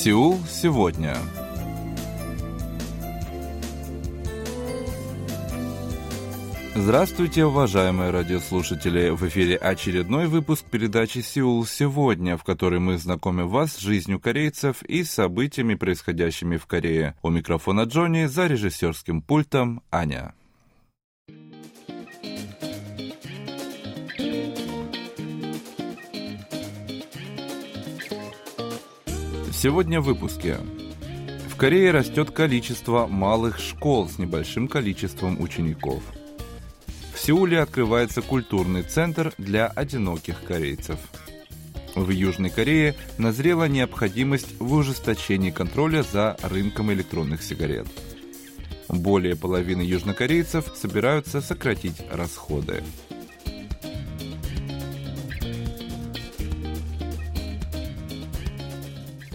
Сеул сегодня. Здравствуйте, уважаемые радиослушатели! В эфире очередной выпуск передачи «Сеул сегодня», в которой мы знакомим вас с жизнью корейцев и событиями, происходящими в Корее. У микрофона Джонни, за режиссерским пультом Аня. Сегодня в выпуске. В Корее растет количество малых школ с небольшим количеством учеников. В Сеуле открывается культурный центр для одиноких корейцев. В Южной Корее назрела необходимость в ужесточении контроля за рынком электронных сигарет. Более половины южнокорейцев собираются сократить расходы.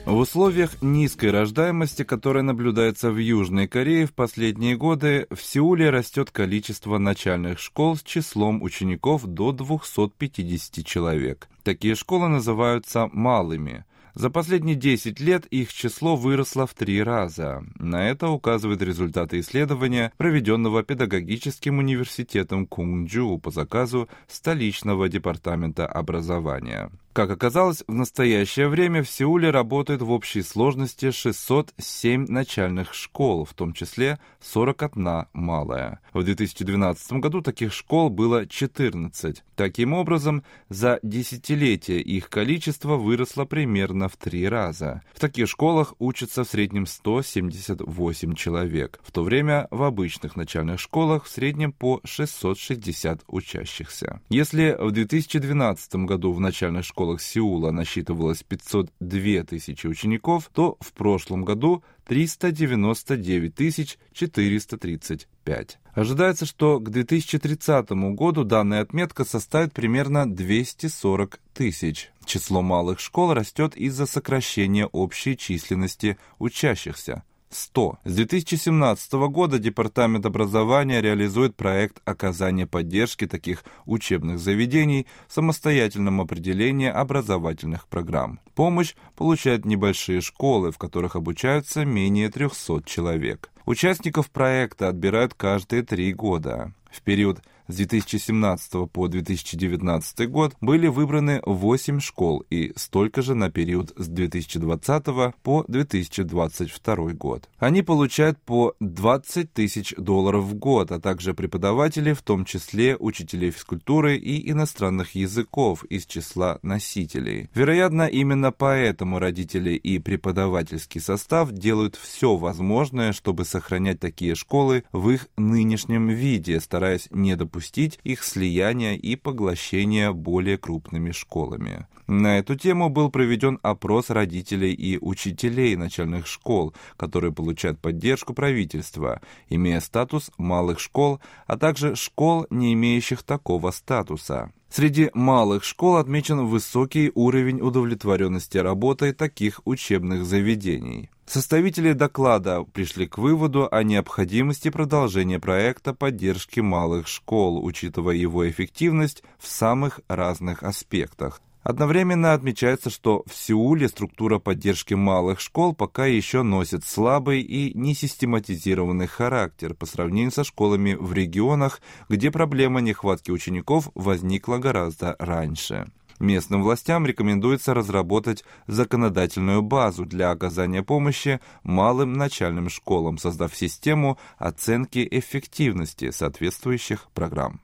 В условиях низкой рождаемости, которая наблюдается в Южной Корее в последние годы, в Сеуле растет количество начальных школ с числом учеников до 250 человек. Такие школы называются малыми. За последние 10 лет их число выросло в 3 раза. На это указывают результаты исследования, проведенного Педагогическим университетом Кунджу по заказу столичного департамента образования. Как оказалось, в настоящее время в Сеуле работает в общей сложности 607 начальных школ, в том числе 41 малая. В 2012 году таких школ было 14. Таким образом, за десятилетие их количество выросло примерно в 3 раза. В таких школах учатся в среднем 178 человек, в то время в обычных начальных школах в среднем по 660 учащихся. Если в 2012 году в начальных школах Сеула насчитывалось 502 тысячи учеников, то в прошлом году 399 435. Ожидается, что к 2030 году данная отметка составит примерно 240 тысяч. Число малых школ растет из-за сокращения общей численности учащихся. 100. С 2017 года Департамент образования реализует проект оказания поддержки таких учебных заведений в самостоятельном определении образовательных программ. Помощь получают небольшие школы, в которых обучаются менее 300 человек. Участников проекта отбирают каждые 3 года. В период с 2017 по 2019 год были выбраны 8 школ и столько же на период с 2020 по 2022 год. Они получают по 20 тысяч долларов в год, а также преподаватели, в том числе учителей физкультуры и иностранных языков из числа носителей. Вероятно, именно поэтому родители и преподавательский состав делают все возможное, чтобы сохранять такие школы в их нынешнем виде, стараясь не допустить их слияния и поглощения более крупными школами. На эту тему был проведен опрос родителей и учителей начальных школ, которые получают поддержку правительства, имея статус малых школ, а также школ, не имеющих такого статуса. Среди малых школ отмечен высокий уровень удовлетворенности работой таких учебных заведений. Составители доклада пришли к выводу о необходимости продолжения проекта поддержки малых школ, учитывая его эффективность в самых разных аспектах. Одновременно отмечается, что в Сеуле структура поддержки малых школ пока еще носит слабый и несистематизированный характер по сравнению со школами в регионах, где проблема нехватки учеников возникла гораздо раньше. Местным властям рекомендуется разработать законодательную базу для оказания помощи малым начальным школам, создав систему оценки эффективности соответствующих программ.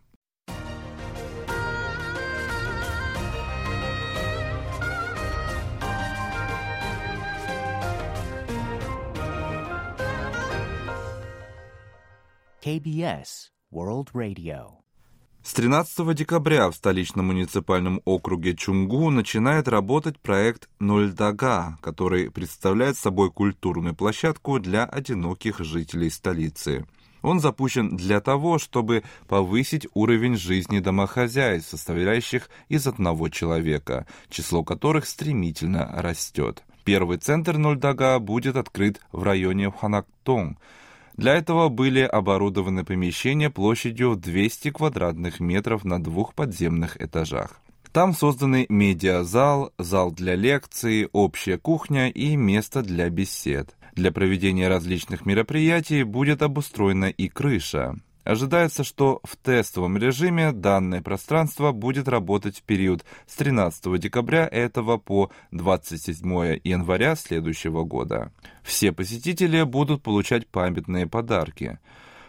KBS World Radio. С 13 декабря в столичном муниципальном округе Чунгу начинает работать проект «Нольдага», который представляет собой культурную площадку для одиноких жителей столицы. Он запущен для того, чтобы повысить уровень жизни домохозяев, состоящих из одного человека, число которых стремительно растет. Первый центр «Нольдага» будет открыт в районе Ханактонг. Для этого были оборудованы помещения площадью в 200 квадратных метров на 2 подземных этажах. Там созданы медиазал, зал для лекций, общая кухня и место для бесед. Для проведения различных мероприятий будет обустроена и крыша. Ожидается, что в тестовом режиме данное пространство будет работать в период с 13 декабря этого по 27 января следующего года. Все посетители будут получать памятные подарки.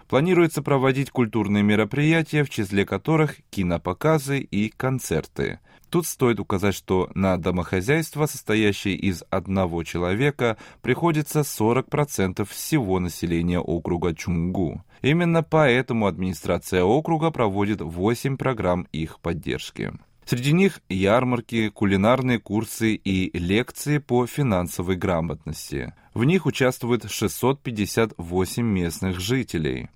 Планируется проводить культурные мероприятия, в числе которых кинопоказы и концерты. Тут стоит указать, что на домохозяйство, состоящее из одного человека, приходится 40% всего населения округа Чунгу. Именно поэтому администрация округа проводит 8 программ их поддержки. Среди них ярмарки, кулинарные курсы и лекции по финансовой грамотности. В них участвует 658 местных жителей.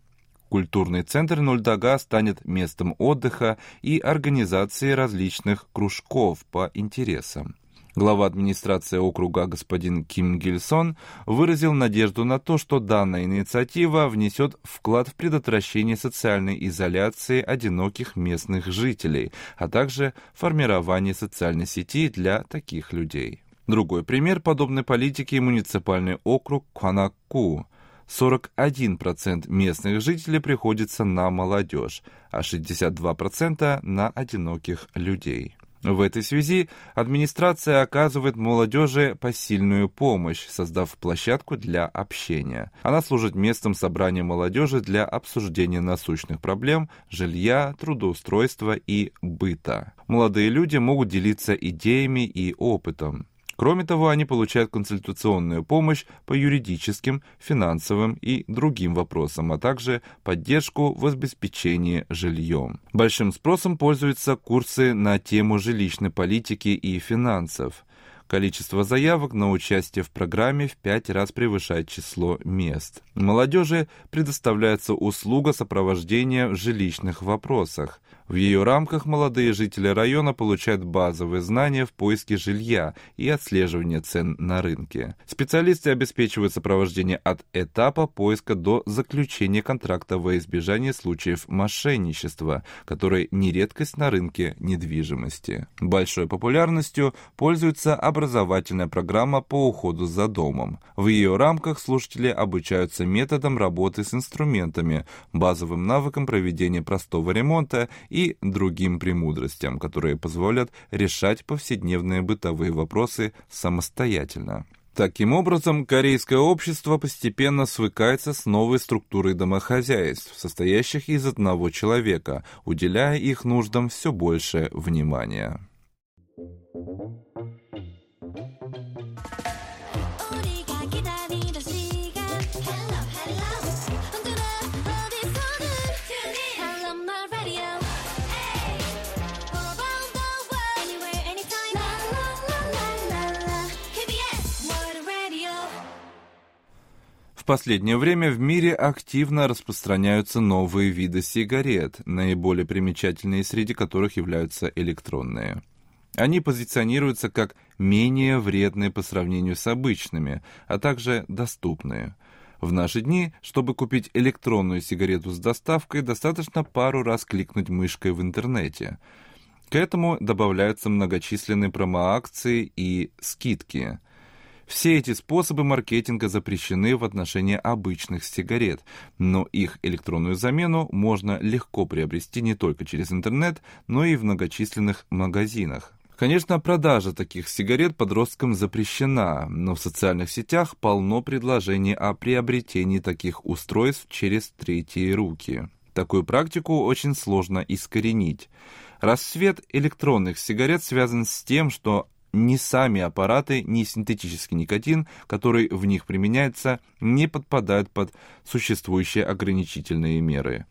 Культурный центр Нольдага станет местом отдыха и организации различных кружков по интересам. Глава администрации округа господин Ким Гильсон выразил надежду на то, что данная инициатива внесет вклад в предотвращение социальной изоляции одиноких местных жителей, а также формирование социальной сети для таких людей. Другой пример подобной политики – муниципальный округ Кванакку. 41% местных жителей приходится на молодежь, а 62% на одиноких людей. В этой связи администрация оказывает молодежи посильную помощь, создав площадку для общения. Она служит местом собрания молодежи для обсуждения насущных проблем, жилья, трудоустройства и быта. Молодые люди могут делиться идеями и опытом. Кроме того, они получают консультационную помощь по юридическим, финансовым и другим вопросам, а также поддержку в обеспечении жильем. Большим спросом пользуются курсы на тему жилищной политики и финансов. Количество заявок на участие в программе в 5 раз превышает число мест. Молодежи предоставляется услуга сопровождения в жилищных вопросах. В ее рамках молодые жители района получают базовые знания в поиске жилья и отслеживании цен на рынке. Специалисты обеспечивают сопровождение от этапа поиска до заключения контракта во избежание случаев мошенничества, которые не редкость на рынке недвижимости. Большой популярностью пользуется образовательная программа по уходу за домом. В ее рамках слушатели обучаются методам работы с инструментами, базовым навыкам проведения простого ремонта и другим премудростям, которые позволят решать повседневные бытовые вопросы самостоятельно. Таким образом, корейское общество постепенно свыкается с новой структурой домохозяйств, состоящих из одного человека, уделяя их нуждам все больше внимания. В последнее время в мире активно распространяются новые виды сигарет, наиболее примечательные среди которых являются электронные. Они позиционируются как менее вредные по сравнению с обычными, а также доступные. В наши дни, чтобы купить электронную сигарету с доставкой, достаточно пару раз кликнуть мышкой в интернете. К этому добавляются многочисленные промоакции и скидки. Все эти способы маркетинга запрещены в отношении обычных сигарет, но их электронную замену можно легко приобрести не только через интернет, но и в многочисленных магазинах. Конечно, продажа таких сигарет подросткам запрещена, но в социальных сетях полно предложений о приобретении таких устройств через третьи руки. Такую практику очень сложно искоренить. Расцвет электронных сигарет связан с тем, что ни сами аппараты, ни синтетический никотин, который в них применяется, не подпадают под существующие ограничительные меры.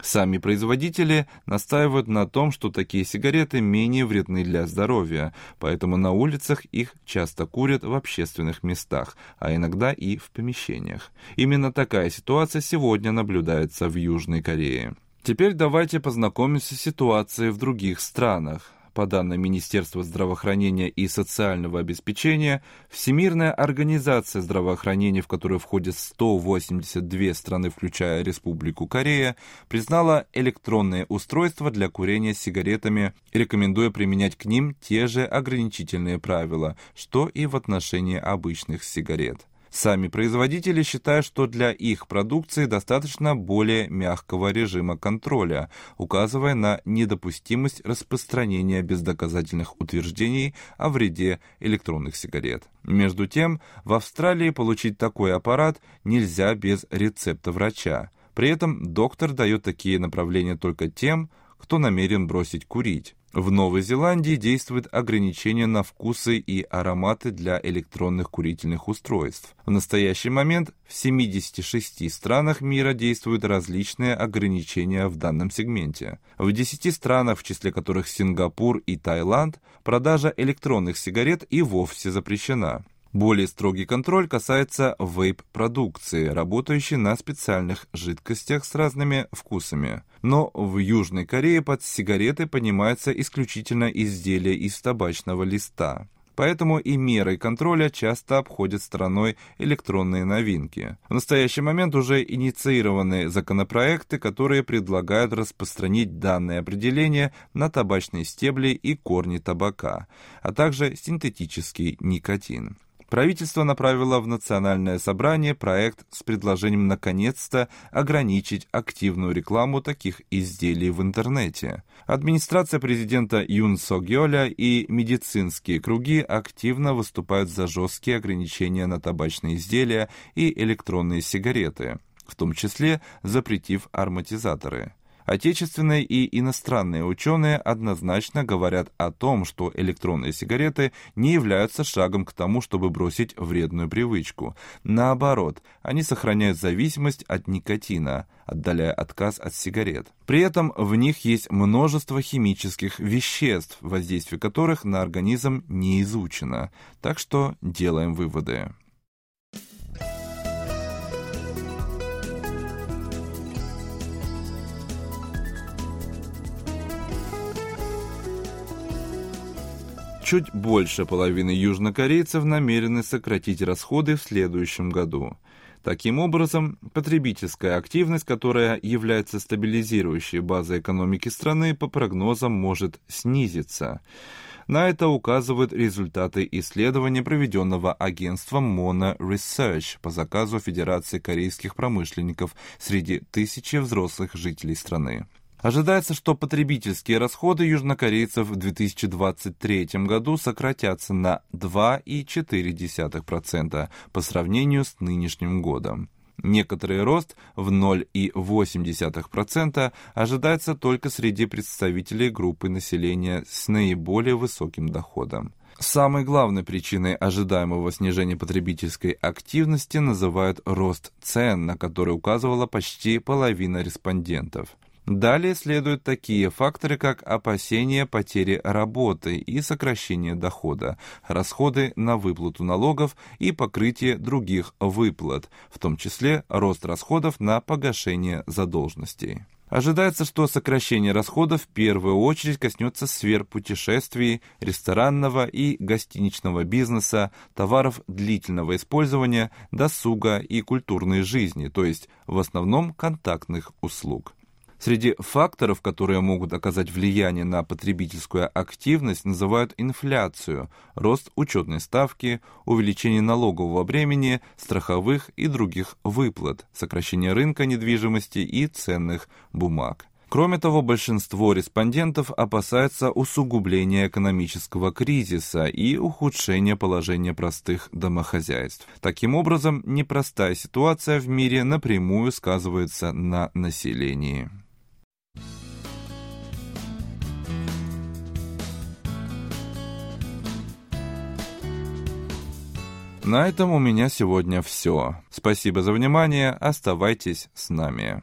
Сами производители настаивают на том, что такие сигареты менее вредны для здоровья, поэтому на улицах их часто курят в общественных местах, а иногда и в помещениях. Именно такая ситуация сегодня наблюдается в Южной Корее. Теперь давайте познакомимся с ситуацией в других странах. По данным Министерства здравоохранения и социального обеспечения, Всемирная организация здравоохранения, в которую входят 182 страны, включая Республику Корея, признала электронные устройства для курения сигаретами, рекомендуя применять к ним те же ограничительные правила, что и в отношении обычных сигарет. Сами производители считают, что для их продукции достаточно более мягкого режима контроля, указывая на недопустимость распространения бездоказательных утверждений о вреде электронных сигарет. Между тем, в Австралии получить такой аппарат нельзя без рецепта врача. При этом доктор дает такие направления только тем, кто намерен бросить курить. В Новой Зеландии действует ограничение на вкусы и ароматы для электронных курительных устройств. В настоящий момент в 76 странах мира действуют различные ограничения в данном сегменте. В 10 странах, в числе которых Сингапур и Таиланд, продажа электронных сигарет и вовсе запрещена. Более строгий контроль касается вейп-продукции, работающей на специальных жидкостях с разными вкусами. Но в Южной Корее под сигареты понимается исключительно изделие из табачного листа. Поэтому и меры контроля часто обходят стороной электронные новинки. В настоящий момент уже инициированы законопроекты, которые предлагают распространить данное определение на табачные стебли и корни табака, а также синтетический никотин. Правительство направило в Национальное собрание проект с предложением наконец-то ограничить активную рекламу таких изделий в интернете. Администрация президента Юн Сок Йоля и медицинские круги активно выступают за жесткие ограничения на табачные изделия и электронные сигареты, в том числе запретив ароматизаторы. Отечественные и иностранные ученые однозначно говорят о том, что электронные сигареты не являются шагом к тому, чтобы бросить вредную привычку. Наоборот, они сохраняют зависимость от никотина, отдаляя отказ от сигарет. При этом в них есть множество химических веществ, воздействие которых на организм не изучено. Так что делаем выводы. Чуть больше половины южнокорейцев намерены сократить расходы в следующем году. Таким образом, потребительская активность, которая является стабилизирующей базой экономики страны, по прогнозам может снизиться. На это указывают результаты исследования, проведенного агентством Mono Research по заказу Федерации корейских промышленников среди 1000 взрослых жителей страны. Ожидается, что потребительские расходы южнокорейцев в 2023 году сократятся на 2,4% по сравнению с нынешним годом. Некоторый рост в 0,8% ожидается только среди представителей группы населения с наиболее высоким доходом. Самой главной причиной ожидаемого снижения потребительской активности называют рост цен, на который указывала почти половина респондентов. Далее следуют такие факторы, как опасение потери работы и сокращение дохода, расходы на выплату налогов и покрытие других выплат, в том числе рост расходов на погашение задолженностей. Ожидается, что сокращение расходов в первую очередь коснется сфер путешествий, ресторанного и гостиничного бизнеса, товаров длительного использования, досуга и культурной жизни, то есть в основном контактных услуг. Среди факторов, которые могут оказать влияние на потребительскую активность, называют инфляцию, рост учетной ставки, увеличение налогового бремени, страховых и других выплат, сокращение рынка недвижимости и ценных бумаг. Кроме того, большинство респондентов опасаются усугубления экономического кризиса и ухудшения положения простых домохозяйств. Таким образом, непростая ситуация в мире напрямую сказывается на населении. На этом у меня сегодня все. Спасибо за внимание. Оставайтесь с нами.